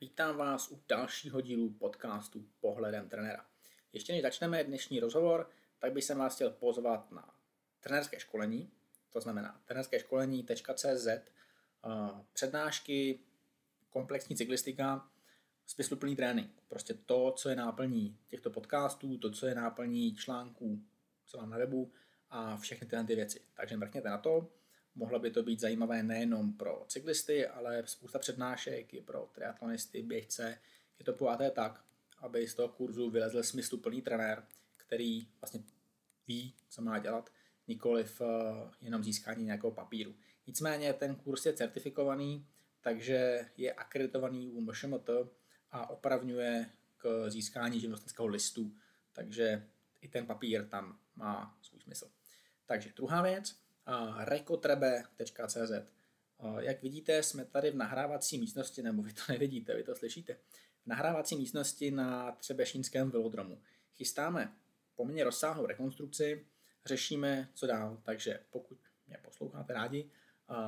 Vítám vás u dalšího dílu podcastu Pohledem trenera. Ještě než začneme dnešní rozhovor, tak bych vás chtěl pozvat na trenerské školení, to znamená trenerskéškolení.cz, přednášky, komplexní cyklistika, smysluplný trénink. Prostě to, co je náplní těchto podcastů, to, co je náplní článků, co mám na webu a všechny tyhle ty věci. Takže mrkněte na to. Mohlo by to být zajímavé nejenom pro cyklisty, ale spousta přednášek i pro triatlonisty, běžce. Je to pojaté tak, aby z toho kurzu vylezl smysluplný trenér, který vlastně ví, co má dělat, nikoliv jenom získání nějakého papíru. Nicméně ten kurz je certifikovaný, takže je akreditovaný u MŠMT a opravňuje k získání živnostenského listu, takže i ten papír tam má svůj smysl. Takže druhá věc. rekotrebe.cz. Jak vidíte, jsme tady v nahrávací místnosti, nebo vy to nevidíte, vy to slyšíte. V nahrávací místnosti na Třebešínském velodromu. Chystáme poměrně rozsáhlou rekonstrukci, řešíme, co dál, takže pokud mě posloucháte rádi,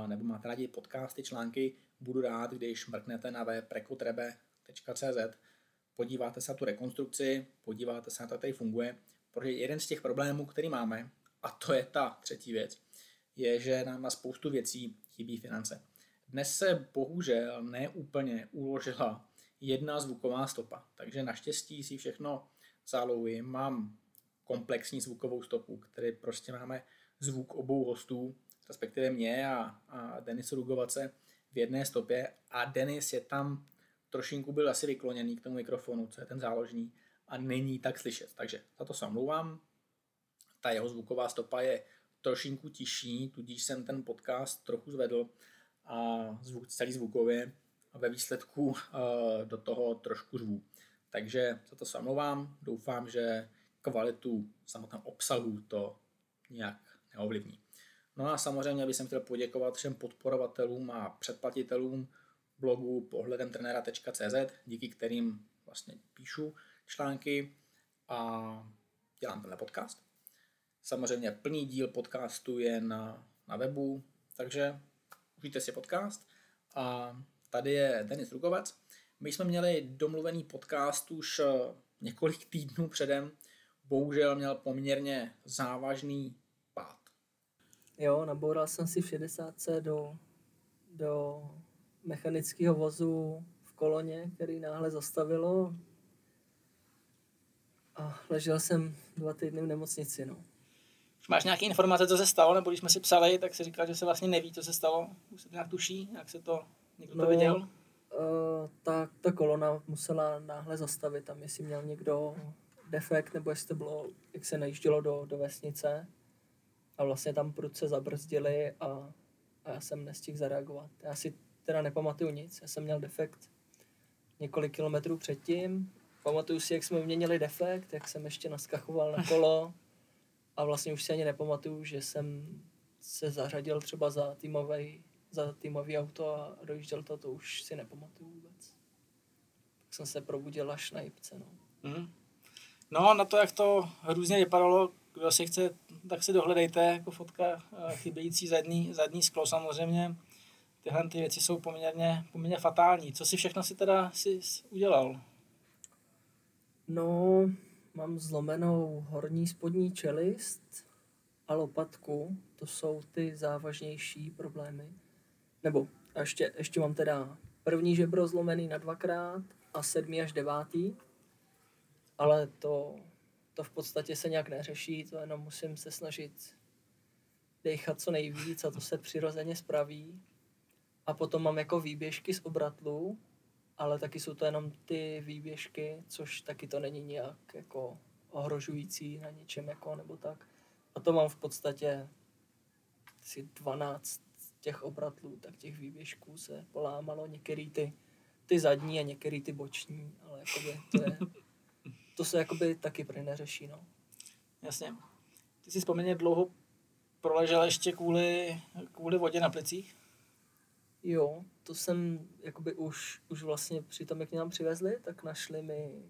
nebo máte rádi podcasty, články, budu rád, když mrknete na web rekotrebe.cz, podíváte se na tu rekonstrukci, podíváte se na to, jak tady funguje, protože jeden z těch problémů, který máme, a to je ta třetí věc, je, že nám na spoustu věcí chybí finance. Dnes se bohužel neúplně uložila jedna zvuková stopa, takže naštěstí si všechno zálohuji. Mám komplexní zvukovou stopu, který prostě máme zvuk obou hostů, respektive mě a Denise Rugovace v jedné stopě a Denis je tam trošinku byl asi vykloněný k tomu mikrofonu, co je ten záložní a není tak slyšet, takže za to se omlouvám. Ta jeho zvuková stopa je trošinku tiší, tudíž jsem ten podcast trochu zvedl a celý zvukově a ve výsledku do toho trošku žvu. Takže za to se omlouvám, doufám, že kvalitu samotného obsahu to nějak neovlivní. No a samozřejmě bych chtěl poděkovat všem podporovatelům a předplatitelům blogu pohledemtrenera.cz, díky kterým vlastně píšu články a dělám tenhle podcast. Samozřejmě plný díl podcastu je na webu, takže užijte si podcast. A tady je Denis Rugovac. My jsme měli domluvený podcast už několik týdnů předem. Bohužel měl poměrně závažný pád. Jo, naboural jsem si v 60 do mechanického vozu v koloně, který náhle zastavilo. A ležel jsem 2 týdny v nemocnici, no. Máš nějaké informace, co se stalo, nebo když jsme si psali, tak si říkal, že se vlastně neví, co se stalo, už se nějak tuší, jak se to, někdo to viděl? Ta kolona musela náhle zastavit, tam jestli měl někdo defekt, nebo jestli to bylo, jak se najíždělo do vesnice a vlastně tam prudce zabrzdili a já jsem nestihl zareagovat. Já si teda nepamatuju nic, já jsem měl defekt několik kilometrů předtím, pamatuju si, jak jsme měnili defekt, jak jsem ještě naskachoval na kolo. A vlastně už si ani nepamatuju, že jsem se zařadil třeba za týmový auto a dojížděl to už si nepamatuju vůbec. Tak jsem se probudil až na jipce, no. Mm. No, na to, jak to hrůzně vypadalo, kdo si chce, tak si dohledejte, jako fotka chybějící zadní sklo samozřejmě. Tyhle ty věci jsou poměrně fatální. Co si všechno si udělal? No... Mám zlomenou horní spodní čelist a lopatku, to jsou ty závažnější problémy. Nebo ještě mám teda první žebro zlomený na 2x a 7. až 9. Ale to v podstatě se nějak neřeší, to jenom musím se snažit dechat co nejvíc a to se přirozeně spraví. A potom mám jako výběžky z obratlů, ale taky jsou to jenom ty výběžky, což taky to není nějak jako ohrožující na něčem jako nebo tak. A to mám v podstatě asi 12 těch obratlů, tak těch výběžků se polámalo. Některý ty zadní a některý ty boční, ale jakoby to se jakoby taky prý neřeší, no. Jasně. Ty si vzpomíně dlouho proležel ještě kvůli vodě na plicích? Jo, to jsem jakoby už vlastně při tom, jak mě nám přivezli, tak našli mi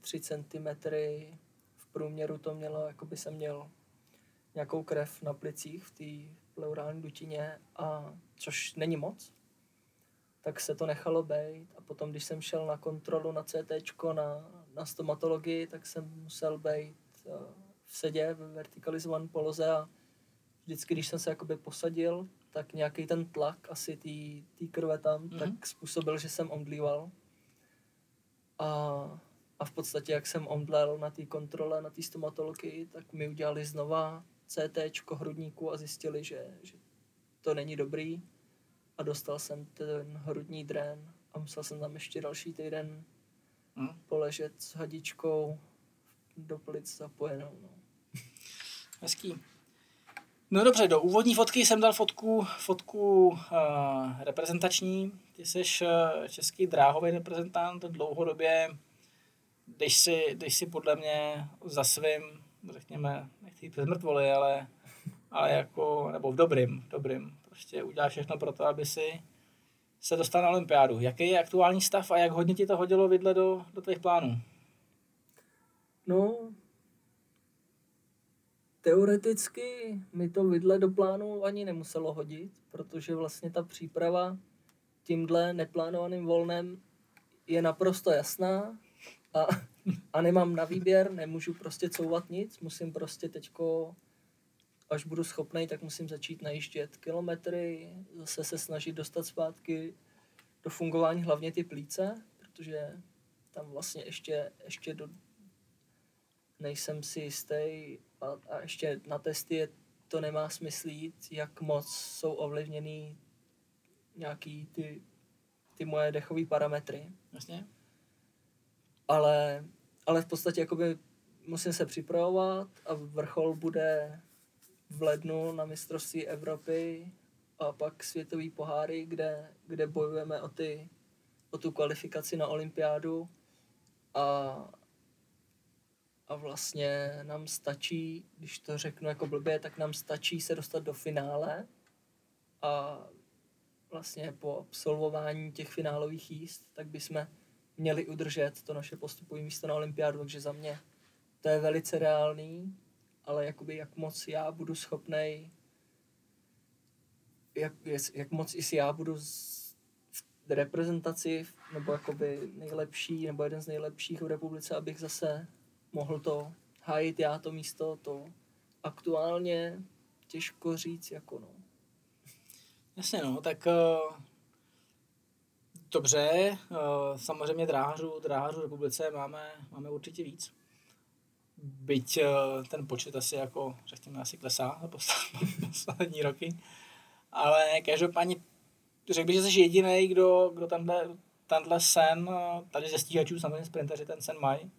3 centimetry v průměru to mělo, jakoby jsem měl nějakou krev na plicích v té pleurální dutině, a což není moc. tak se to nechalo bejt. A potom, když jsem šel na kontrolu na CTčko, na stomatologii, tak jsem musel bejt v sedě, ve vertikalizované poloze a vždycky, když jsem se jakoby posadil, tak nějaký ten tlak asi té krve tam, tak způsobil, že jsem omdlíval. A v podstatě, jak jsem omdlel na té kontrole, na té stomatologii, tak mi udělali znova CTčko hrudníku a zjistili, že to není dobrý. A dostal jsem ten hrudní drén a musel jsem tam ještě další týden poležet s hadičkou do plic zapojenou. No. Hezký. No dobře, do úvodní fotky jsem dal fotku reprezentační. Ty jsi český dráhový reprezentant dlouhodobě. Jdeš si podle mě za svým, řekněme, nechci přes mrtvoly, ale jako, nebo v dobrým. Prostě uděláš všechno pro to, aby si se dostal na olympiádu. Jaký je aktuální stav a jak hodně ti to hodilo vidle do tvých plánů? No, teoreticky mi to vidle do plánu ani nemuselo hodit, protože vlastně ta příprava tímhle neplánovaným volnem je naprosto jasná a nemám na výběr, nemůžu prostě couvat nic, musím prostě teďko, až budu schopnej, tak musím začít najíždět kilometry, zase se snažit dostat zpátky do fungování hlavně ty plíce, protože tam vlastně ještě nejsem si jistý a ještě na testy to nemá smysl jít, jak moc jsou ovlivněný nějaký ty moje dechové parametry. Jasně. Ale v podstatě jakoby musím se připravovat a vrchol bude v lednu na mistrovství Evropy a pak světový poháry, kde bojujeme o tu kvalifikaci na olympiádu a vlastně nám stačí, když to řeknu jako blbě, tak nám stačí se dostat do finále a vlastně po absolvování těch finálových jízd, tak bychom měli udržet to naše postupové místo na olympiádu, takže za mě to je velice reálný, ale jakoby jak moc já budu schopnej, jak moc i si já budu v reprezentaci, nebo jakoby nejlepší, nebo jeden z nejlepších v republice, abych zase mohl to hájit já to místo, to aktuálně těžko říct, jako no. Jasně no, tak dobře, samozřejmě dráhařů v republice máme určitě víc. Byť ten počet asi jako, řekněme, asi klesá za poslední roky. Ale každopádně, řekl bych, že jsi jedinej, kdo tenhle sen, tady ze stíhačů, samozřejmě sprinteři ten sen mají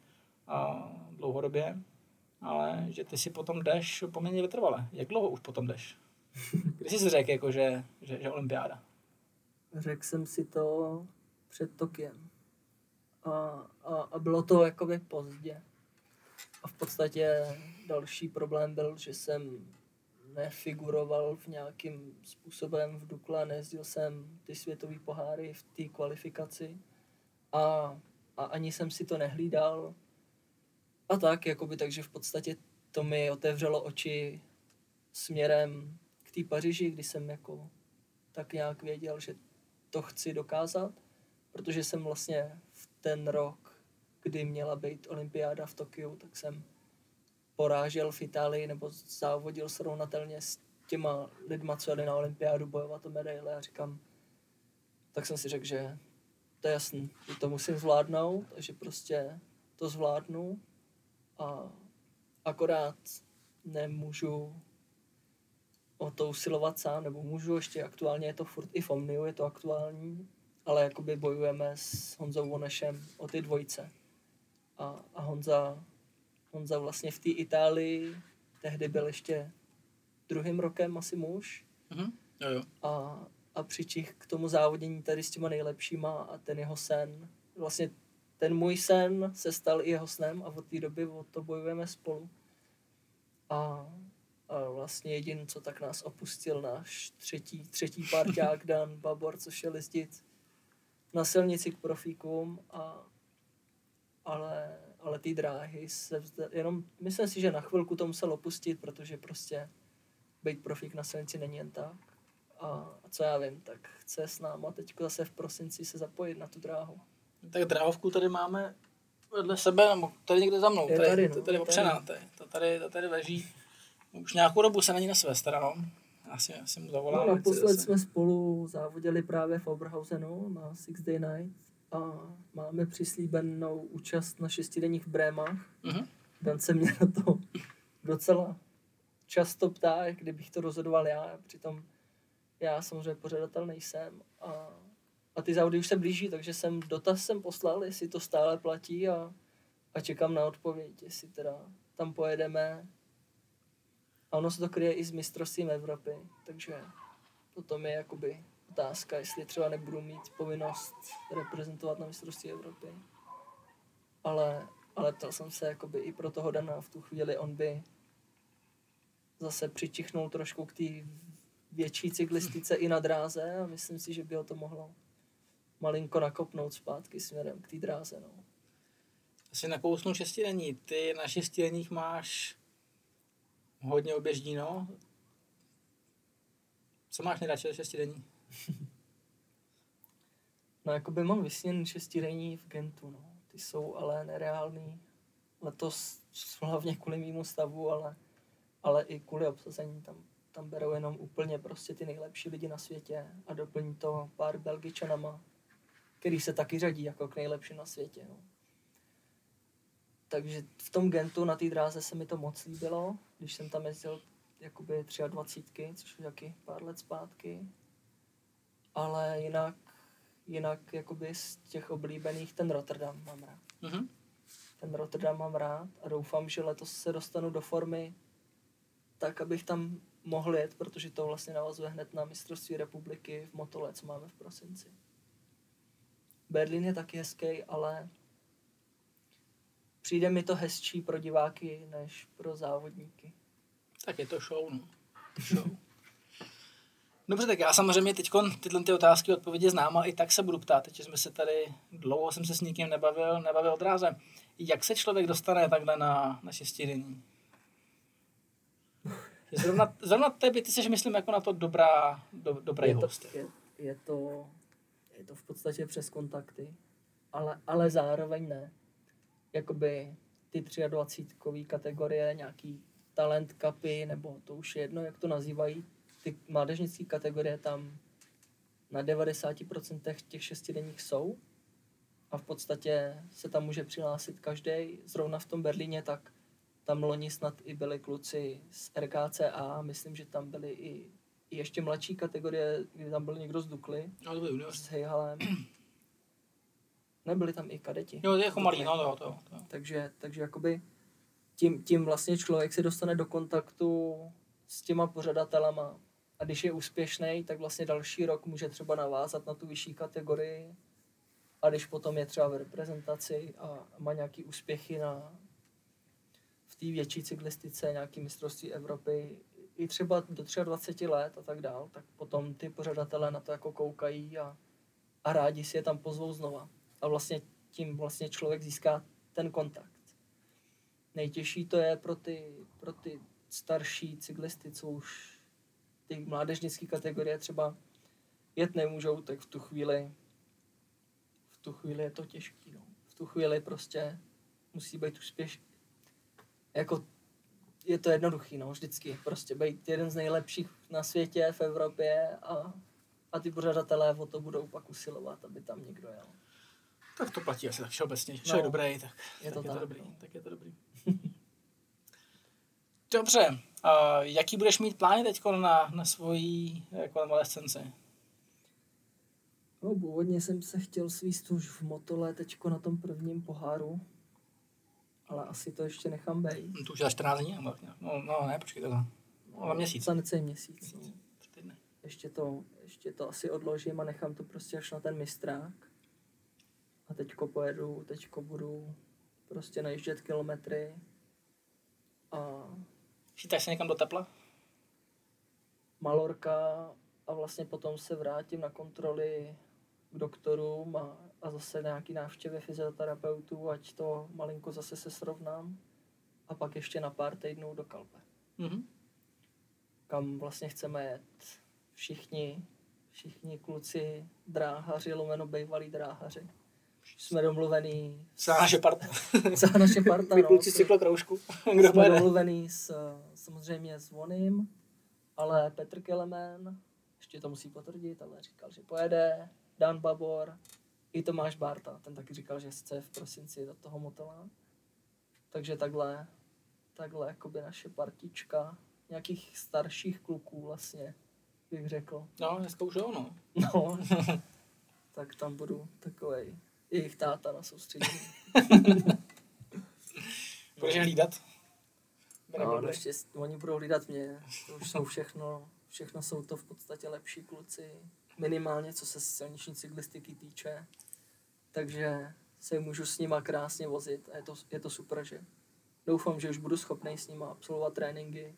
dlouhodobě, ale že ty si potom jdeš poměrně vytrvale. Jak dlouho už potom jdeš? Kdy jsi si řekl, jako, že olympiáda? Řekl jsem si to před Tokiem. A bylo to jakoby pozdě. A v podstatě další problém byl, že jsem nefiguroval v nějakým způsobem v Dukle, nejezdil jsem ty světové poháry v té kvalifikaci a ani jsem si to nehlídal. A tak, jakoby, takže v podstatě to mi otevřelo oči směrem k té Paříži, kdy jsem jako tak nějak věděl, že to chci dokázat, protože jsem vlastně v ten rok, kdy měla být olympiáda v Tokiu, tak jsem porážel v Itálii nebo závodil srovnatelně s těma lidma, co jeli na olympiádu bojovat o medaile a říkám, tak jsem si řekl, že to je jasný, že to musím zvládnout, takže prostě to zvládnu a akorát nemůžu o to usilovat sám, nebo můžu ještě aktuálně, je to furt i v Omniu, je to aktuální, ale jakoby bojujeme s Honzou Onešem o ty dvojce. A Honza vlastně v té Itálii tehdy byl ještě druhým rokem asi muž. Mm-hmm. Jo. A přičich k tomu závodění tady s těma nejlepšíma a ten jeho sen. Vlastně ten můj sen se stal i jeho snem a od té doby o to bojujeme spolu. A vlastně jedin, co tak nás opustil, náš třetí parťák Dan Babor, co šel jezdit na silnici k profíkům ale ty dráhy se jenom myslím si, že na chvilku to musel opustit, protože prostě být profík na silnici není jen tak. A, A co já vím, tak chce s náma teď zase v prosinci se zapojit na tu dráhu. Tak dráhovku tady máme vedle sebe, nebo tady někde za mnou, tady opřenáte. To tady leží. Už nějakou dobu se na ní nesve stranou. Asi mu zavolám. No, naposled jsme spolu závodili právě v Oberhausenu na Six Day Nights a máme přislíbenou účast na 6denních Brémách. Uh-huh. Dan se mě na to docela často ptá, kdybych to rozhodoval já, přitom já samozřejmě pořadatel nejsem a ty závody už se blíží, takže dotaz jsem poslal, jestli to stále platí a čekám na odpověď, jestli teda tam pojedeme. A ono se to kryje i s mistrovstvím Evropy, takže potom je jakoby otázka, jestli třeba nebudu mít povinnost reprezentovat na mistrovství Evropy. Ale ptal jsem se jakoby i pro toho Dana v tu chvíli, on by zase přičichnul trošku k té větší cyklistice i na dráze a myslím si, že by ho to mohlo malinko nakopnout zpátky směrem k té dráze. No. Asi nakousnu 6denní. Ty na 6denních máš hodně oběždí, no. Co máš nejradši do 6denní? No, jakoby mám vysněn 6denní v Gentu, no. Ty jsou ale nereální. Letos hlavně kvůli mému stavu, ale i kvůli obsazení tam berou jenom úplně prostě ty nejlepší lidi na světě a doplní to pár Belgičanama, který se taky řadí jako k nejlepším na světě. No. Takže v tom Gentu na té dráze se mi to moc líbilo, když jsem tam jezdil jakoby 23, což už taky pár let zpátky. Ale jinak jakoby z těch oblíbených ten Rotterdam mám rád. Mm-hmm. Ten Rotterdam mám rád a doufám, že letos se dostanu do formy tak, abych tam mohl jet, protože to vlastně navazuje hned na mistrovství republiky v Motole, co máme v prosinci. Berlín je taky hezký, ale přijde mi to hezčí pro diváky než pro závodníky. Tak je to show, no. Show. Dobře, tak já samozřejmě teď tyhle ty otázky odpovědi znám, ale i tak se budu ptát, teď jsme se tady, dlouho jsem se s nikým nebavil o dráze. Jak se člověk dostane takhle na 6denní? Zrovna tebe, ty jsi, myslím, jako na to dobrý host. Je to v podstatě přes kontakty, ale zároveň ne. Jakoby ty 23kový kategorie, nějaký talent kapy, nebo to už je jedno, jak to nazývají, ty mládežnické kategorie tam na 90% těch 6denních jsou a v podstatě se tam může přihlásit každý. Zrovna v tom Berlíně tak tam loni snad i byli kluci z RKCA, myslím, že tam byly i ještě mladší kategorie, kdy tam byl někdo z Dukly, s Hejhalem. Nebyli tam i kadeti. Jo, to je jako malý, no to. Takže jakoby tím vlastně člověk se dostane do kontaktu s těma pořadatelama a když je úspěšný, tak vlastně další rok může třeba navázat na tu vyšší kategorii a když potom je třeba v reprezentaci a má nějaký úspěchy v té větší cyklistice, nějaký mistrovství Evropy, i třeba do 23 let a tak dál, tak potom ty pořadatelé na to jako koukají a rádi si je tam pozvou znova. A vlastně tím vlastně člověk získá ten kontakt. Nejtěžší to je pro ty starší cyklisty, co už ty mládežnické kategorie třeba jet nemůžou, tak v tu chvíli je to těžký. No. V tu chvíli prostě musí být úspěšný. Jako je to jednoduchý, no, vždycky. Prostě být jeden z nejlepších na světě, v Evropě a ty pořadatelé o to budou pak usilovat, aby tam někdo jel. Tak to platí asi tak všeobecně. Vše je dobré, tak je to dobrý. Dobře, jaký budeš mít plány teď na svojí konvalescenci? No, původně jsem se chtěl svíst už v Motole teďko na tom prvním poháru. Ale asi to ještě nechám být. To už je 14 dní, no ne, počkej, tohle. No, měsíc. Celý měsíc. No. Ještě to asi odložím a nechám to prostě až na ten mistrák. A teďko budu prostě najíždět kilometry a... Chytáš se někam do tepla? Mallorca a vlastně potom se vrátím na kontroly k doktorům a zase nějaký návštěvy fyzioterapeutů, ať to malinko zase se srovnám a pak ještě na pár týdnů do Kalpe. Mm-hmm. Kam vlastně chceme jet všichni kluci, dráhaři, lomeno bývalí dráhaři. Jsme domluvený... Celá naše parta. My kluci z cyklokroužku. Jsme domluvený samozřejmě s oním, ale Petr Kilemen, ještě to musí potvrdit, ale říkal, že pojede. Dan Babor i Tomáš Barta, ten taky říkal, že chce v prosinci do toho Motola. Takže takhle jakoby naše partička nějakých starších kluků vlastně, bych řekl. No, dneska už jo, no. No, tak tam budu takovej jejich táta na soustředění. Budeš hlídat? No, oni budou hlídat mě. To už jsou všechno jsou to v podstatě lepší kluci. Minimálně, co se silniční cyklistiky týče. Takže se můžu s nima krásně vozit a je to super, že doufám, že už budu schopnej s nima absolvovat tréninky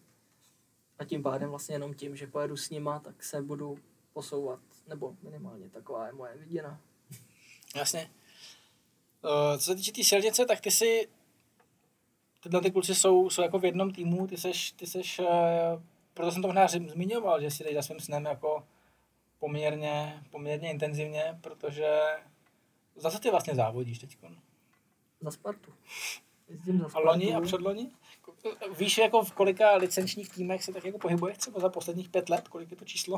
a tím pádem vlastně jenom tím, že pojedu s nima, tak se budu posouvat, nebo minimálně taková je moje viděna. Jasně. Co se týče té silnice, tak ty si, tyhle ty kluci jsou jako v jednom týmu, ty seš proto jsem to možná zmiňoval, že si teď za svým snem jako poměrně intenzivně, protože zase ty vlastně závodíš teďko. Za Spartu. Jezdím za Spartu. A loni a předloni? Víš, jako v kolika licenčních týmech se tak jako pohybuješ třeba za posledních 5 let? Kolik je to číslo?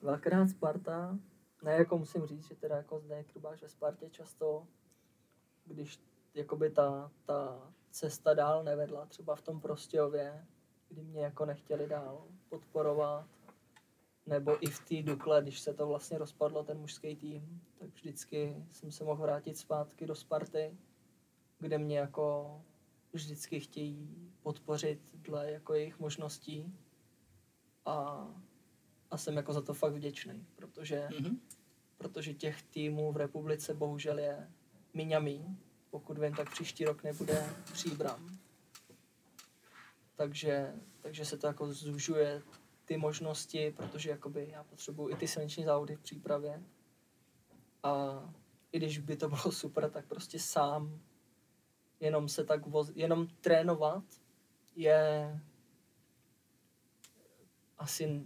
Dvakrát Sparta. Ne, jako musím říct, že teda jako zde krybáš ve Spartě často, když jakoby ta cesta dál nevedla, třeba v tom Prostějově, kdy mě jako nechtěli dál podporovat, nebo i v té Dukle, když se to vlastně rozpadlo, ten mužský tým, tak vždycky jsem se mohl vrátit zpátky do Sparty, kde mě jako vždycky chtějí podpořit dle jako jejich možností a jsem jako za to fakt vděčný, protože těch týmů v republice bohužel je míň a míň. Pokud vím, tak příští rok nebude Příbram. Takže se to jako zužuje ty možnosti, protože jakoby já potřebuji i ty silniční závody v přípravě. A i když by to bylo super, tak prostě sám jenom se tak jenom trénovat je asi,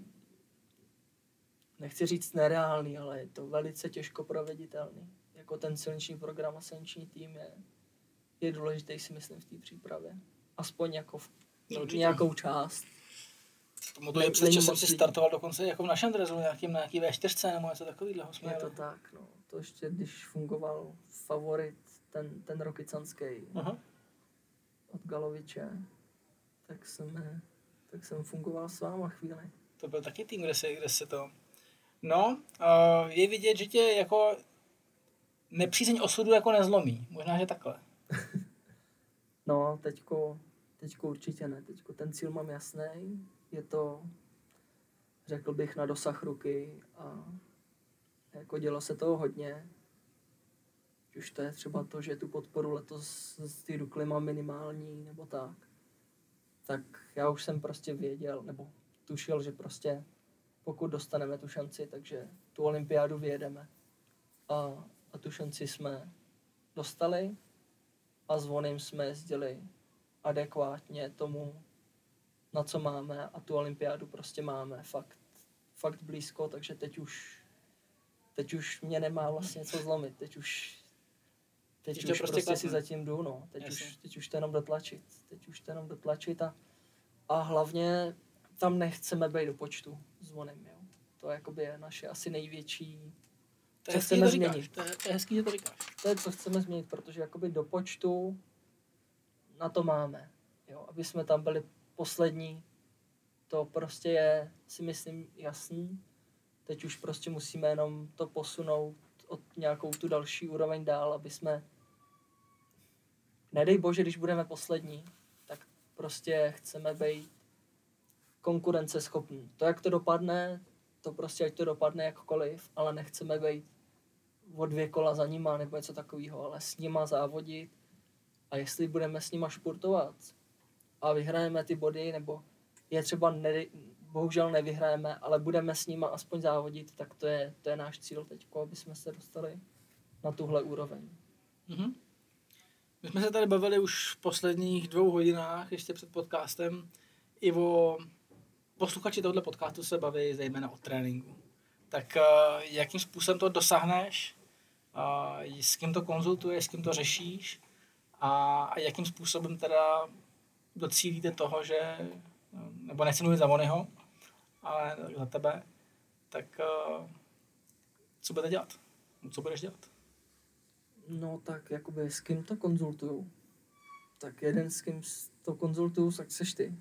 nechci říct nereálný, ale je to velice těžko proveditelný. Jako ten silniční program a silniční tým je důležitý, si myslím, v té přípravě. Aspoň jako nějakou část. To je před časem si startoval dokonce jako v našem drezu, na nějaký V4 nebo něco takového. Je to tak, no. To ještě, když fungoval Favorit, ten rokycanský od Galoviče, tak jsem fungoval s váma chvíli. To byl taky tým, kde se to... No, je vidět, že tě jako... nepřízeň osudu jako nezlomí. Možná, že takhle. No, teďko určitě ne. Teďko ten cíl mám jasný. Je to, řekl bych, na dosah ruky a jako dělo se toho hodně. Už to je třeba to, že tu podporu letos z té Dukly mám minimální nebo tak. Tak já už jsem prostě věděl, nebo tušil, že prostě pokud dostaneme tu šanci, takže tu olympiádu vyjedeme. A tu šanci jsme dostali a s oním jsme jezdili adekvátně tomu, na co máme, a tu olympiádu prostě máme fakt blízko, takže teď už mě nemá vlastně co zlomit, teď už prostě si zatím jdu, no. Teď už to jenom dotlačit, a hlavně tam nechceme být do počtu s oním, jo. To jakoby je naše asi největší. To chceme změnit. To je hezký, že to říkáš. To je, co chceme změnit, protože jakoby do počtu na to máme. Jo? Aby jsme tam byli poslední, to prostě je, si myslím, jasný. Teď už prostě musíme jenom to posunout od nějakou tu další úroveň dál, aby jsme, nedej bože, když budeme poslední, tak prostě chceme být konkurenceschopní. To, jak to dopadne, to prostě ať to dopadne jakkoliv, ale nechceme být o 2 kola za nima nebo něco takového, ale s nima závodit, a jestli budeme s nima športovat a vyhrajeme ty body, nebo je třeba bohužel nevyhrajeme, ale budeme s nima aspoň závodit, tak to je náš cíl teď, aby jsme se dostali na tuhle úroveň. Mm-hmm. My jsme se tady bavili už v posledních 2 hodinách, ještě před podcastem, i o posluchači tohoto podcastu se baví zejména o tréninku. Tak jakým způsobem to dosáhneš, s kým to konzultuješ, s kým to řešíš a jakým způsobem teda docílíte toho, že, nebo nechci mluvit za Onyho, ale za tebe, tak co budete dělat? Co budeš dělat? No tak jakoby s kým to konzultuju? Tak jeden s kým to konzultuju, tak seš ty.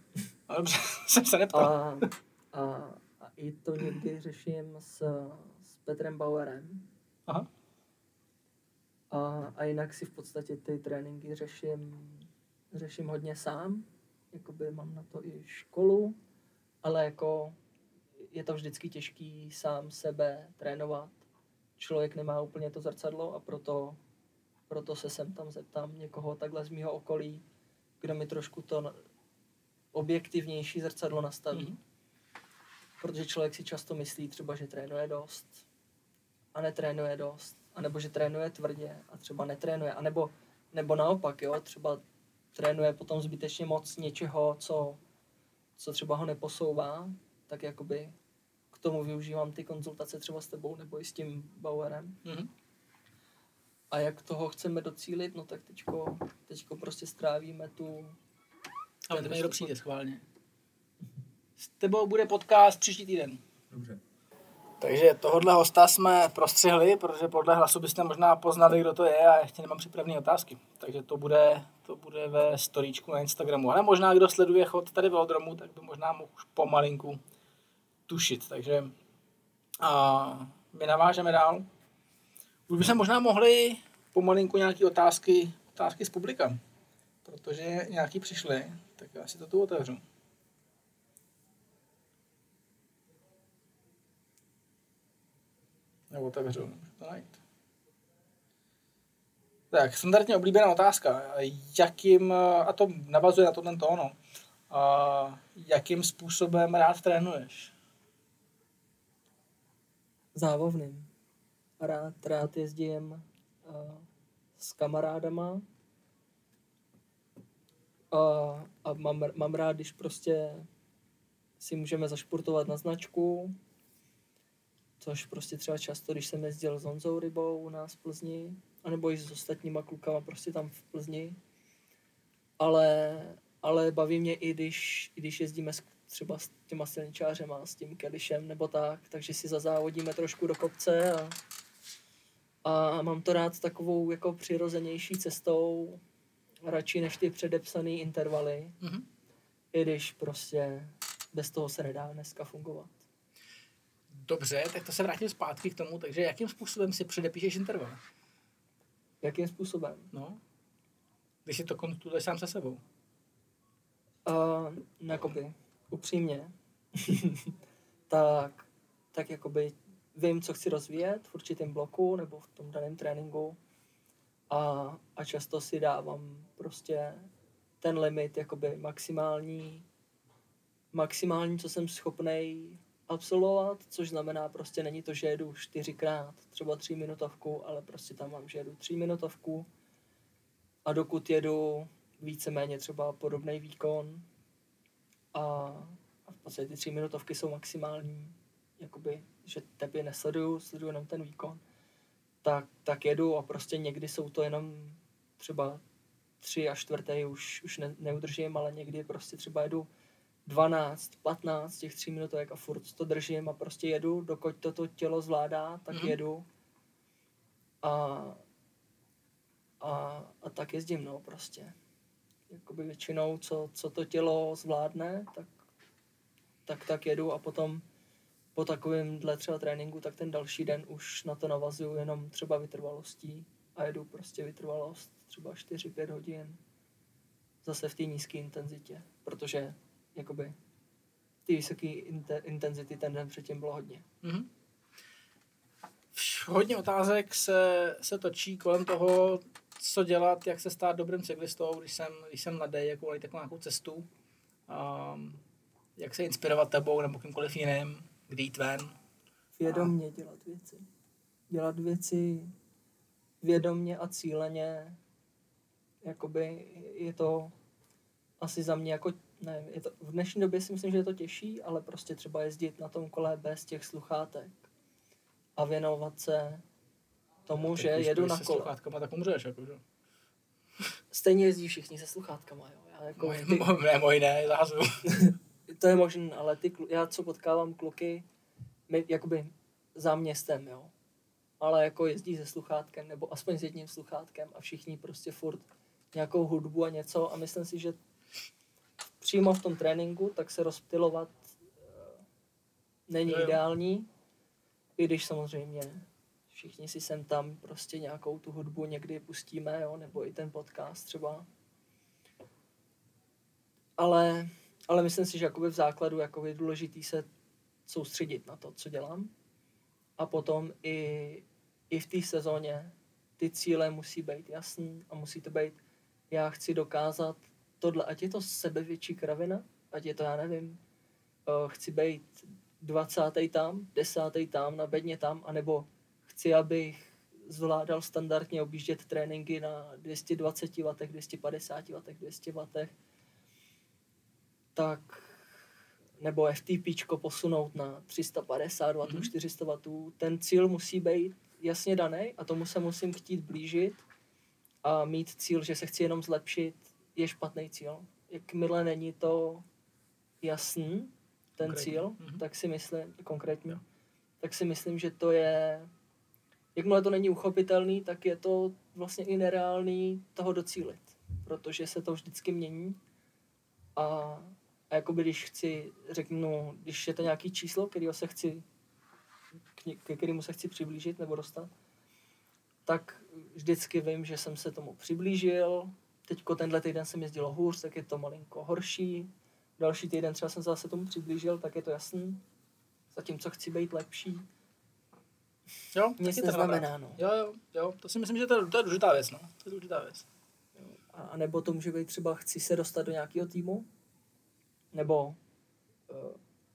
Ale dobře, jsem se neptal. A i to někdy řeším s Petrem Bauerem. Aha. A jinak si v podstatě ty tréninky řeším hodně sám. Jakoby mám na to i školu, ale jako je to vždycky těžký sám sebe trénovat. Člověk nemá úplně to zrcadlo a proto se sem tam zeptám někoho takhle z mýho okolí, kdo mi trošku to objektivnější zrcadlo nastaví. Mm. Protože člověk si často myslí třeba, že trénuje dost a netrénuje dost, anebo že trénuje tvrdě a třeba netrénuje, anebo nebo naopak, jo, třeba trénuje potom zbytečně moc něčeho, co třeba ho neposouvá, tak jakoby k tomu využívám ty konzultace třeba s tebou nebo i s tím Bauerem. Mm-hmm. A jak toho chceme docílit, no tak teďko prostě strávíme tu... Ale to nejde přijde schválně. S tebou bude podcast příští týden. Dobře. Takže tohohle hosta jsme prostřihli, protože podle hlasu byste možná poznali, kdo to je a ještě nemám připravené otázky. Takže to bude ve storíčku na Instagramu. Ale možná, kdo sleduje chod tady velodromu, tak to možná mohu už pomalinku tušit. Takže my navážeme dál. Už bychom možná mohli pomalinku nějaké otázky z publika, protože nějaký přišly, tak já si to tu otevřu. Nebo otevřu, můžu to najít. Tak, standardně oblíbená otázka. A to navazuje na tohle tónu. Jakým způsobem rád trénuješ? Zábavným. Rád jezdím s kamarádama a mám rád, když prostě si můžeme zašportovat na značku, což prostě třeba často, když jsem jezdil s Honzou Rybou u nás v Plzni, anebo i s ostatníma klukama prostě tam v Plzni, ale baví mě i když jezdíme třeba s těma silničářema, s tím Kelišem nebo tak, takže si zazávodíme trošku do kopce a mám to rád takovou jako přirozenější cestou, radši než ty předepsané intervaly, mm-hmm. i když prostě bez toho se nedá dneska fungovat. Dobře, tak to se vrátím zpátky k tomu, takže jakým způsobem si předepíšeš interval? Jakým způsobem? No, když si to konzultuješ sám se sebou. Jakoby, upřímně, tak jakoby vím, co chci rozvíjet v určitém bloku nebo v tom daném tréninku a často si dávám prostě ten limit jakoby maximální, co jsem schopnej absolvovat, což znamená prostě není to, že jedu 4x, třeba 3 minutovku, ale prostě tam mám, že jedu 3 minutovku a dokud jedu víceméně třeba podobný výkon a v podstatě ty 3 minutovky jsou maximální, jakoby, že tebe nesleduju jenom ten výkon, tak jedu a prostě někdy jsou to jenom třeba 3 a 4 už neudržím, ale někdy prostě třeba jedu 12, 15 těch 3 minutovek a furt to držím a prostě jedu, dokud toto tělo zvládá, tak jedu a tak jezdím, no prostě. Jakoby většinou, co to tělo zvládne, tak jedu a potom po takovémhle třeba tréninku, tak ten další den už na to navazuju jenom třeba vytrvalostí a jedu prostě vytrvalost třeba 4-5 hodin zase v té nízké intenzitě, protože jakoby ty vysoké intenzity ten den předtím bylo hodně. Mm-hmm. Hodně otázek se točí kolem toho, co dělat, jak se stát dobrým cyklistou, když jsem mladý, jakou nějakou cestu, jak se inspirovat tebou nebo kýmkoliv jiným, kdy jít ven. Vědomně dělat věci. Dělat věci vědomně a cíleně, jakoby je to asi za mě jako, nevím, je to, v dnešní době si myslím, že je to těžší, ale prostě třeba jezdit na tom kole bez těch sluchátek a věnovat se tomu, no, že jedu na kole. Se sluchátkama, tak umřeš, jako, že? Stejně jezdí všichni se sluchátkama, jo. Já jako, moji ne, zázu. To je možný, ale já co potkávám kluky, my, jakoby za městem, jo. Ale jako jezdí se sluchátkem, nebo aspoň s jedním sluchátkem a všichni prostě furt nějakou hudbu a něco a myslím si, že přímo v tom tréninku tak se rozptylovat není ideální, i když samozřejmě všichni si sem tam prostě nějakou tu hudbu někdy pustíme, jo, nebo i ten podcast třeba. Ale myslím si, že jakoby v základu jakoby je důležitý se soustředit na to, co dělám. A potom i v té sezóně ty cíle musí být jasný a musí to být, já chci dokázat tohle, ať je to sebevětší kravina, ať je to, já nevím, chci být 20. tam, 10. tam, na bedně tam, anebo chci, abych zvládal standardně objíždět tréninky na 220 W, 250 W, 200 W, tak nebo FTPčko posunout na 350 W, 400 W. Ten cíl musí být jasně daný a tomu se musím chtít blížit a mít cíl, že se chci jenom zlepšit, je špatný cíl. Jakmile není to jasný, ten konkrétně. Cíl, tak si myslím, konkrétně, jo. Tak si myslím, že to je, jakmile to není uchopitelný, tak je to vlastně i nereálný toho docílit, protože se to vždycky mění a jakoby když chci, řeknu, když je to nějaký číslo, kterému se chci přiblížit nebo dostat, tak vždycky vím, že jsem se tomu přiblížil. Teďko tenhle týden jsem jezdil hůř, tak je to malinko horší. Další týden třeba jsem zase tomu přiblížil, tak je to jasný. Zatímco chci být lepší. Jo, nic neznamená, no. Jo, to si myslím, že to je důležitá věc, no. To je důležitá věc. Jo. A nebo to může být třeba, chci se dostat do nějakého týmu, nebo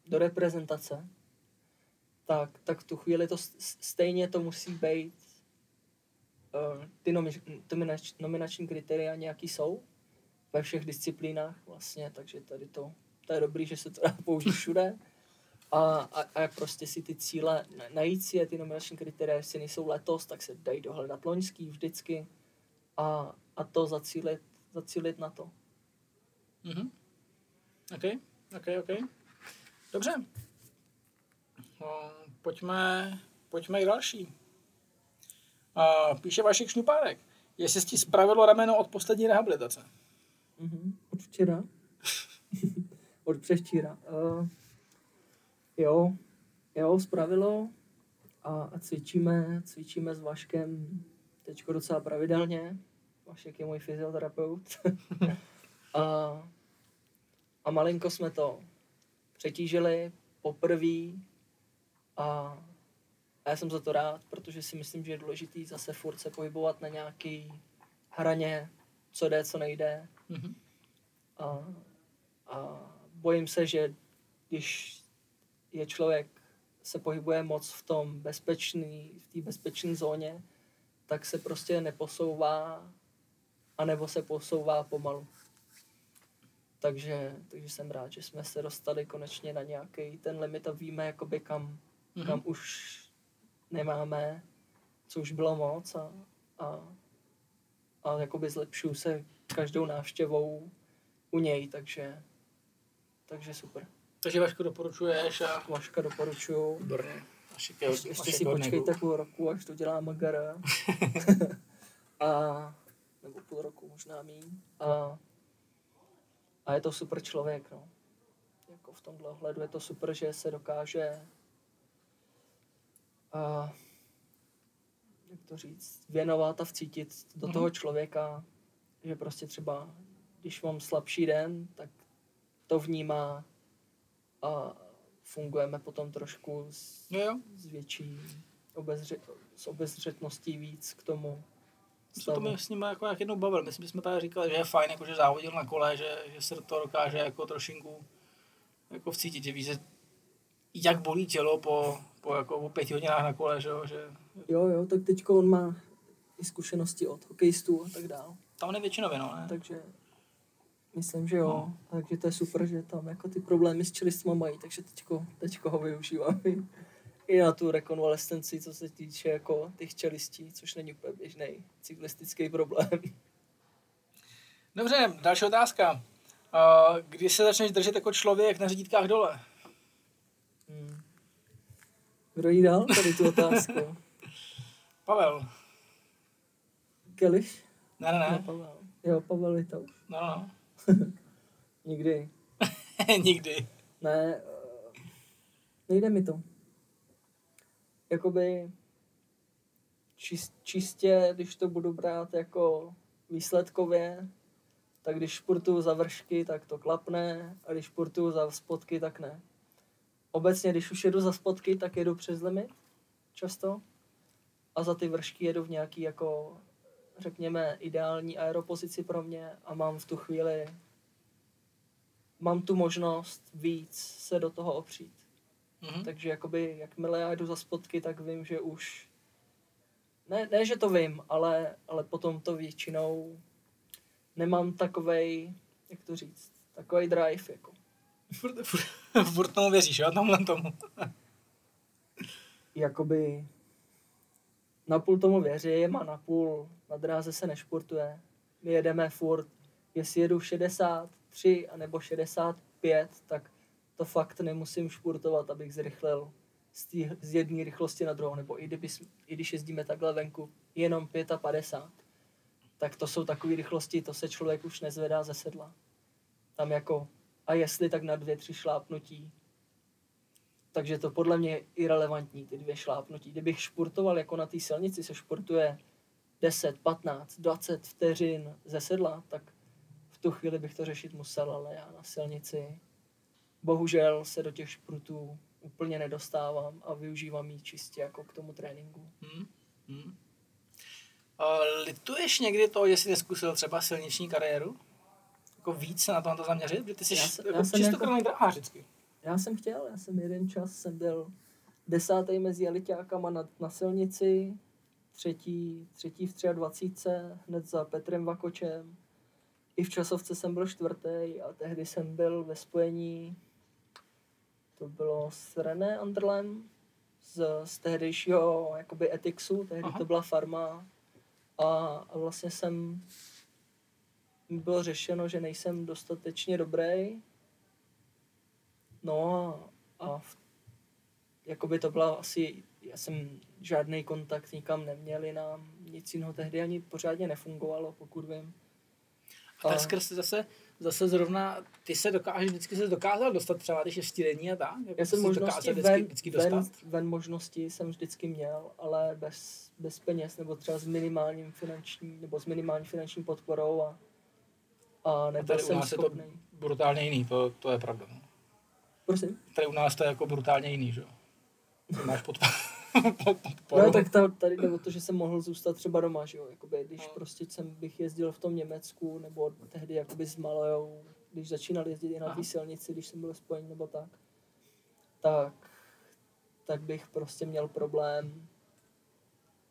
do reprezentace, tak v tu chvíli to stejně to musí být, ty nominační kritéria nějaký jsou ve všech disciplínách vlastně, takže tady to je dobrý, že se to dá použít všude a prostě si ty cíle najít si je, ty nominační kritéria, jestli nejsou letos, tak se dají dohledat loňský vždycky a to zacílit na to. Mhm. OK. Dobře. No, pojďme i další. Píše Vašek Šnupárek. Jestli jsi spravilo rameno od poslední rehabilitace? Od včera. Od převčíra. Jo, spravilo a cvičíme s Vaškem teďko docela pravidelně. Vašek je můj fyzioterapeut. A malinko jsme to přetížili poprvé a já jsem za to rád, protože si myslím, že je důležitý zase furt se pohybovat na nějaký hraně, co jde, co nejde. Mm-hmm. A bojím se, že když je člověk, se pohybuje moc v tom bezpečné zóně, tak se prostě neposouvá, anebo se posouvá pomalu. Takže jsem rád, že jsme se dostali konečně na nějaký ten limit a víme, jakoby kam už nemáme, co už bylo moc a jakoby zlepšuju se každou návštěvou u něj, takže super. Takže Vašku doporučuješ? Vaška doporučuju. Dobré. Ještě si počkejte půl roku, až to dělá Magara. Nebo půl roku možná míň. A je to super člověk, no. Jako v tomhle ohledu je to super, že se dokáže jak to říct, věnovat a vcítit do toho člověka, že prostě třeba, když mám slabší den, tak to vnímá a fungujeme potom trošku s větší obezřetností víc k tomu. To mi s nimi jako jak jednou bavil. Myslím, že jsme tady říkali, že je fajn, jako, že závodil na kole, že se to dokáže jako trošinku jako vcítit, že víš, jak bolí tělo po 5 hodinách na kole, že jo. Tak teďko on má i zkušenosti od hokejistů a tak dál. Tam je většinově, no, ne? Takže myslím, že jo. No. Takže to je super, že tam jako ty problémy s čelistvama mají, takže teďko ho využívám i na tu rekonvalescenci, co se týče jako těch čelistí, což není úplně běžný cyklistický problém. Dobře, další otázka. Kdy se začneš držet jako člověk na řidítkách dole? Kdo jí dal tady tu otázku? Pavel. Keliš? Ne. Pavel. Jo, Pavel je to. No. Nikdy. Nikdy. Ne, nejde mi to. Jakoby čistě, když to budu brát jako výsledkově, tak když športuju za vršky, tak to klapne, a když športuju za spodky, tak ne. Obecně, když už jedu za spodky, tak jedu přes limit často a za ty vršky jedu v nějaký jako, řekněme, ideální aeropozici pro mě a mám v tu chvíli, mám tu možnost víc se do toho opřít. Mm-hmm. Takže jakoby, jakmile já jdu za spodky, tak vím, že už, ne že to vím, ale potom to většinou nemám takovej, jak to říct, takovej drive jako. Furt tomu věříš, jo? Tomhle tomu. Jakoby napůl tomu věřím a napůl na dráze se nešportuje. My jedeme furt, jestli jedu 63 nebo 65, tak to fakt nemusím športovat, abych zrychlil z jedné rychlosti na druhou. Nebo i když jezdíme takhle venku, jenom 55, tak to jsou takové rychlosti, to se člověk už nezvedá ze sedla. Tam jako a jestli tak na 2-3 šlápnutí. Takže to podle mě je irelevantní, ty 2 šlápnutí. Kdybych športoval jako na té silnici, se športuje 10, 15, 20 vteřin ze sedla, tak v tu chvíli bych to řešit musel, ale já na silnici bohužel se do těch šprutů úplně nedostávám a využívám ji čistě jako k tomu tréninku. Lituješ někdy to, jestli neskusil třeba silniční kariéru? Jako víc se na to zaměřit? Protože ty jsi čistokrvný dráhář vždycky. Já jsem jeden čas, jsem byl 10. mezi eliťákama na silnici, třetí v 23, hned za Petrem Vakočem. I v časovce jsem byl 4. a tehdy jsem byl ve spojení, to bylo s René Andrlem, z tehdejšího jakoby Etixu, tehdy to byla farma a vlastně jsem bylo řešeno, že nejsem dostatečně dobrý. No a jakoby to byla asi, já jsem žádný kontakt nikam neměl, nám nic jiného tehdy ani pořádně nefungovalo, pokud vím. A tak skrz zase zrovna ty se dokážeš, vždycky se dokázal dostat třeba, když je štílení a tak? Já jsem možnosti vždycky ven možnosti jsem vždycky měl, ale bez peněz nebo třeba s minimální finanční podporou a nebyl jsem schopný. A tady u nás je to brutálně jiný, to je pravda. Prosím? Tady u nás to je jako brutálně jiný, že jo? Máš podporu. No tak tady jde o to, že jsem mohl zůstat třeba doma, že jo? Jakoby, když prostě bych jezdil v tom Německu, nebo tehdy jakoby s Malojou, když začínal jezdit i na té silnici, když jsem byl spojený nebo tak bych prostě měl problém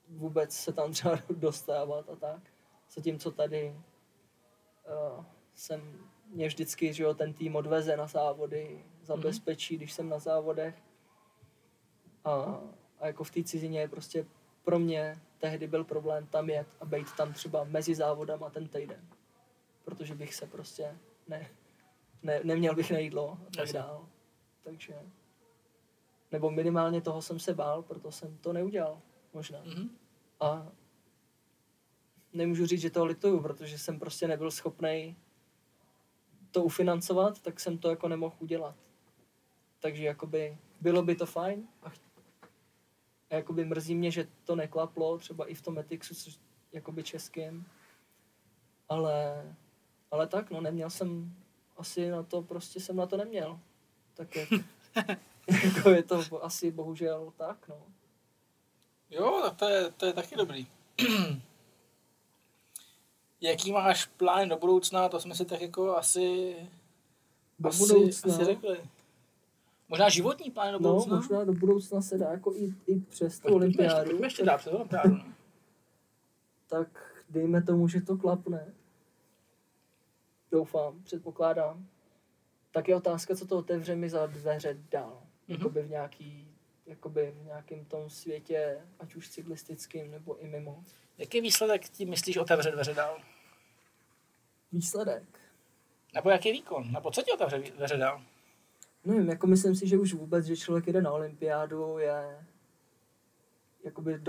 vůbec se tam třeba dostávat a tak. Zatímco tady mě vždycky, že jo, ten tým odveze na závody, zabezpečí, když jsem na závodech. A jako v té cizině je prostě pro mě tehdy byl problém tam jet a být tam třeba mezi závodama ten týden. Protože bych se prostě neměl bych na jídlo a tak dál. Takže, nebo minimálně toho jsem se bál, proto jsem to neudělal možná. Mm-hmm. A nemůžu říct, že toho lituju, protože jsem prostě nebyl schopnej to ufinancovat, tak jsem to jako nemohl udělat. Takže jakoby bylo by to fajn a jakoby mrzí mě, že to neklaplo, třeba i v tom Etixu, jakoby českým. Ale tak, no neměl jsem, asi na to, prostě jsem na to neměl. Tak jako je to asi bohužel tak, no. Jo, tak to je taky dobrý. Jaký máš plán do budoucna, to jsme si tak jako asi řekli. Možná životní plán do budoucna? No, možná do budoucna se dá jako i přes tu olympiádu. Pojďme ještě dál přes olympiádu. Tak dejme tomu, že to klapne. doufám, předpokládám, tak je otázka, co to otevře mi za dveře dál. Mm-hmm. Jakoby v nějakém tom světě, ať už cyklistickým, nebo i mimo. Jaký výsledek ti myslíš otevře dveře dál? Výsledek? Nebo jaký výkon? Nebo co ti otevře dveře dál? Nevím, jako myslím si, že už vůbec, že člověk jde na olympiádu, je jakoby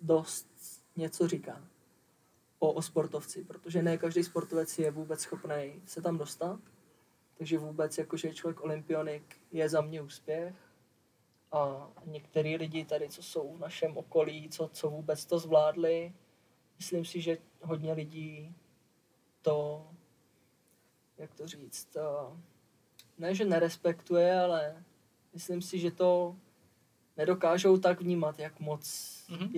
dost něco říká o sportovci, protože ne každý sportovec je vůbec schopný se tam dostat, takže vůbec jakože člověk olympionik je za mě úspěch a některý lidi tady, co jsou v našem okolí, co vůbec to zvládli, myslím si, že hodně lidí to, jak to říct, ne, že nerespektuje, ale myslím si, že to nedokážou tak vnímat,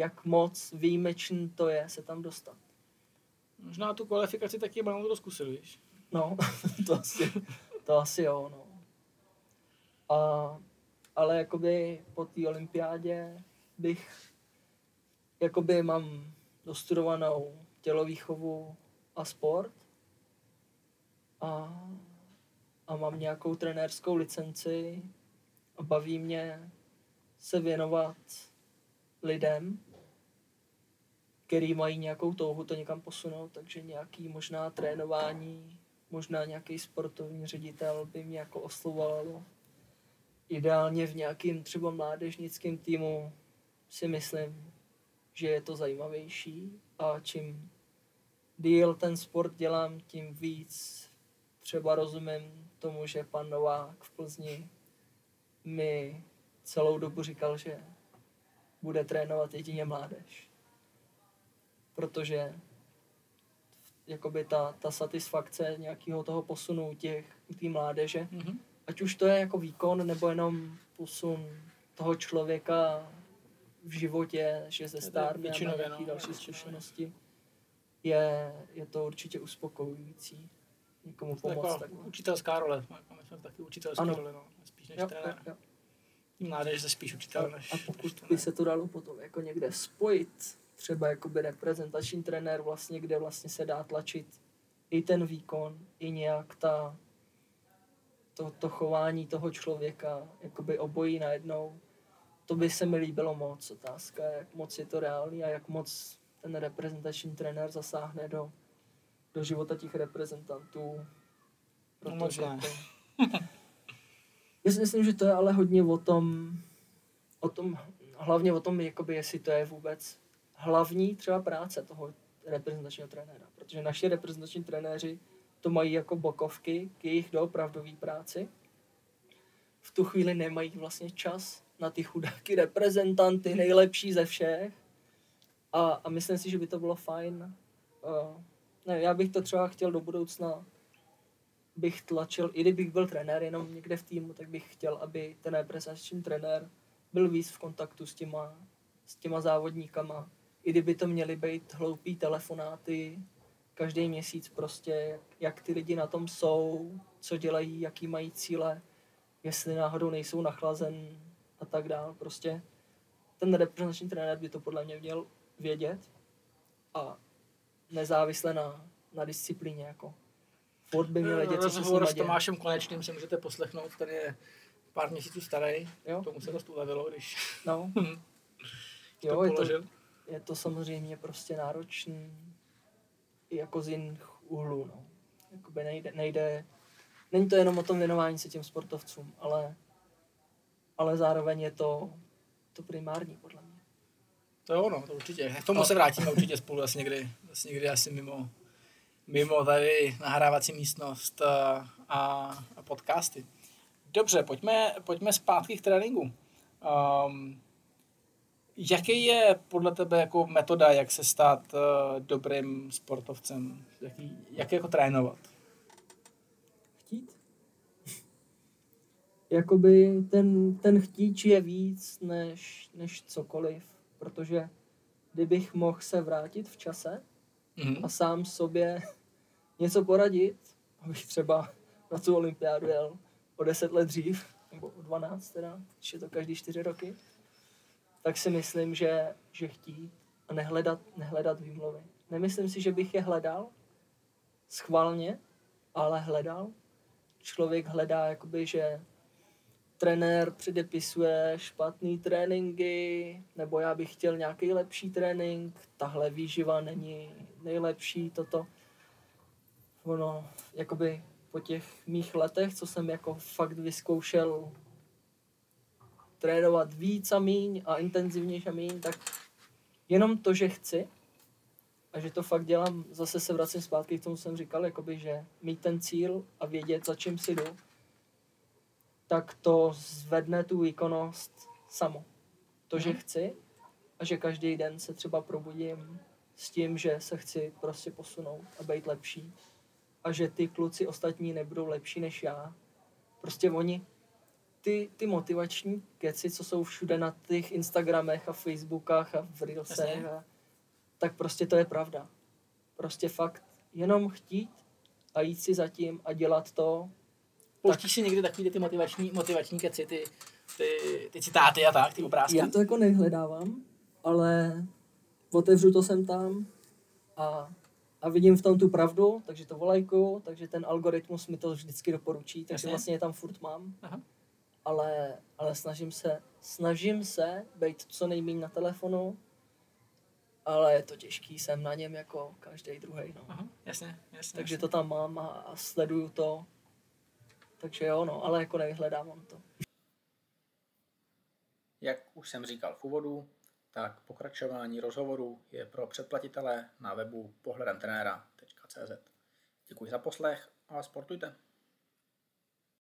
jak moc výjimečný to je se tam dostat. Možná tu kvalifikaci taky málo to zkusil, víš? No, to asi jo, no. Ale jakoby po té olympiádě bych, jakoby mám dostudovanou tělovýchovu a sport a mám nějakou trenérskou licenci a baví mě se věnovat lidem, který mají nějakou touhu to někam posunout, takže nějaký možná trénování, možná nějaký sportovní ředitel by mě jako oslovovalo. Ideálně v nějakým třeba mládežnickým týmu si myslím, že je to zajímavější a čím díl ten sport dělám, tím víc třeba rozumím tomu, že pan Novák v Plzni mi celou dobu říkal, že bude trénovat jedině mládež. Protože jakoby ta satisfakce nějakého toho posunu té mládeže, mm-hmm. ať už to je jako výkon, nebo jenom posun toho člověka v životě, že ze stárne a nějaké další zkušenosti, je to určitě uspokojující. Někomu pomoct. Učitelská role. Taky učitelská role, no. Spíš než trenér. Mládež se spíš učitel než... A pokud by se to dalo potom jako někde spojit, třeba jakoby reprezentační trenér, vlastně, kde vlastně se dá tlačit i ten výkon, i nějak to chování toho člověka, jakoby obojí najednou, to by se mi líbilo moc. Otázka, jak moc je to reálný a jak moc ten reprezentační trenér zasáhne do života těch reprezentantů. Protože no, já si myslím, že to je ale hodně o tom hlavně o tom, jakoby, jestli to je vůbec hlavní třeba práce toho reprezentačního trenéra. Protože naši reprezentační trenéři to mají jako bokovky k jejich doopravdové práci. V tu chvíli nemají vlastně čas na ty chudáky reprezentanty, nejlepší ze všech. A myslím si, že by to bylo fajn. Ne, já bych to třeba chtěl do budoucna, bych tlačil, i kdybych byl trenér jenom někde v týmu, tak bych chtěl, aby ten reprezentační trenér byl víc v kontaktu s těma závodníkama. I kdyby to měly být hloupý telefonáty, každý měsíc prostě, jak ty lidi na tom jsou, co dělají, jaký mají cíle, jestli náhodou nejsou nachlazen a tak dál. Prostě ten reprezentační trenér by to podle mě měl vědět a nezávisle na disciplíně. Jako. Ford by měl vědět, co se s nima děje. S Tomášem Konečným si můžete poslechnout, ten je pár měsíců starý, jo? Tomu se dost ulevilo, když... No. Jo, je to samozřejmě prostě náročný jako z jiných úhlů, no. Jakoby nejde, není to jenom o tom věnování se těm sportovcům, ale zároveň je to primární, podle mě. To je ono, to určitě. K tomu se vrátíme určitě spolu asi někdy asi mimo tady nahrávací místnost a podcasty. Dobře, pojďme zpátky k tréninku. Jaký je podle tebe jako metoda, jak se stát dobrým sportovcem? Jak jako trénovat? Chtít? Jakoby ten chtíč je víc než cokoliv, protože kdybych mohl se vrátit v čase a sám sobě něco poradit, abych třeba na tu olympiádu jel o 10 let dřív, nebo o 12 teda, když je to každý 4 roky, tak si myslím, že chtít a nehledat výmluvy. Nemyslím si, že bych je hledal schválně, ale hledal. Člověk hledá, jakoby, že trenér předepisuje špatný tréninky, nebo já bych chtěl nějaký lepší trénink, tahle výživa není nejlepší, toto. Ono, jakoby po těch mých letech, co jsem jako fakt vyzkoušel trénovat víc a míň a intenzivněji a míň, tak jenom to, že chci a že to fakt dělám, zase se vracím zpátky k tomu, co jsem říkal, jakoby, že mít ten cíl a vědět, za čím si jdu, tak to zvedne tu výkonnost samo. To, že chci a že každý den se třeba probudím s tím, že se chci prostě posunout a být lepší a že ty kluci ostatní nebudou lepší než já. Prostě oni, ty motivační keci, co jsou všude na těch Instagramech a Facebookách a v Reelsech, tak prostě to je pravda. Prostě fakt jenom chtít a jít si za tím a dělat to. Pouštíš si někdy takový ty motivační keci, ty citáty a tak, ty obrázky? Já to jako nehledávám, ale otevřu to sem tam a vidím v tom tu pravdu, takže to volajkuju, takže ten algoritmus mi to vždycky doporučí, takže vlastně je tam furt mám. Aha. Ale snažím se být co nejméně na telefonu, ale je to těžký, jsem na něm jako každý druhý. No. Aha, jasně. Takže to tam mám a sleduju to. Takže jo, no, ale jako nevyhledávám to. Jak už jsem říkal v úvodu, tak pokračování rozhovoru je pro předplatitele na webu pohledemtrenera.cz. Děkuji za poslech a sportujte.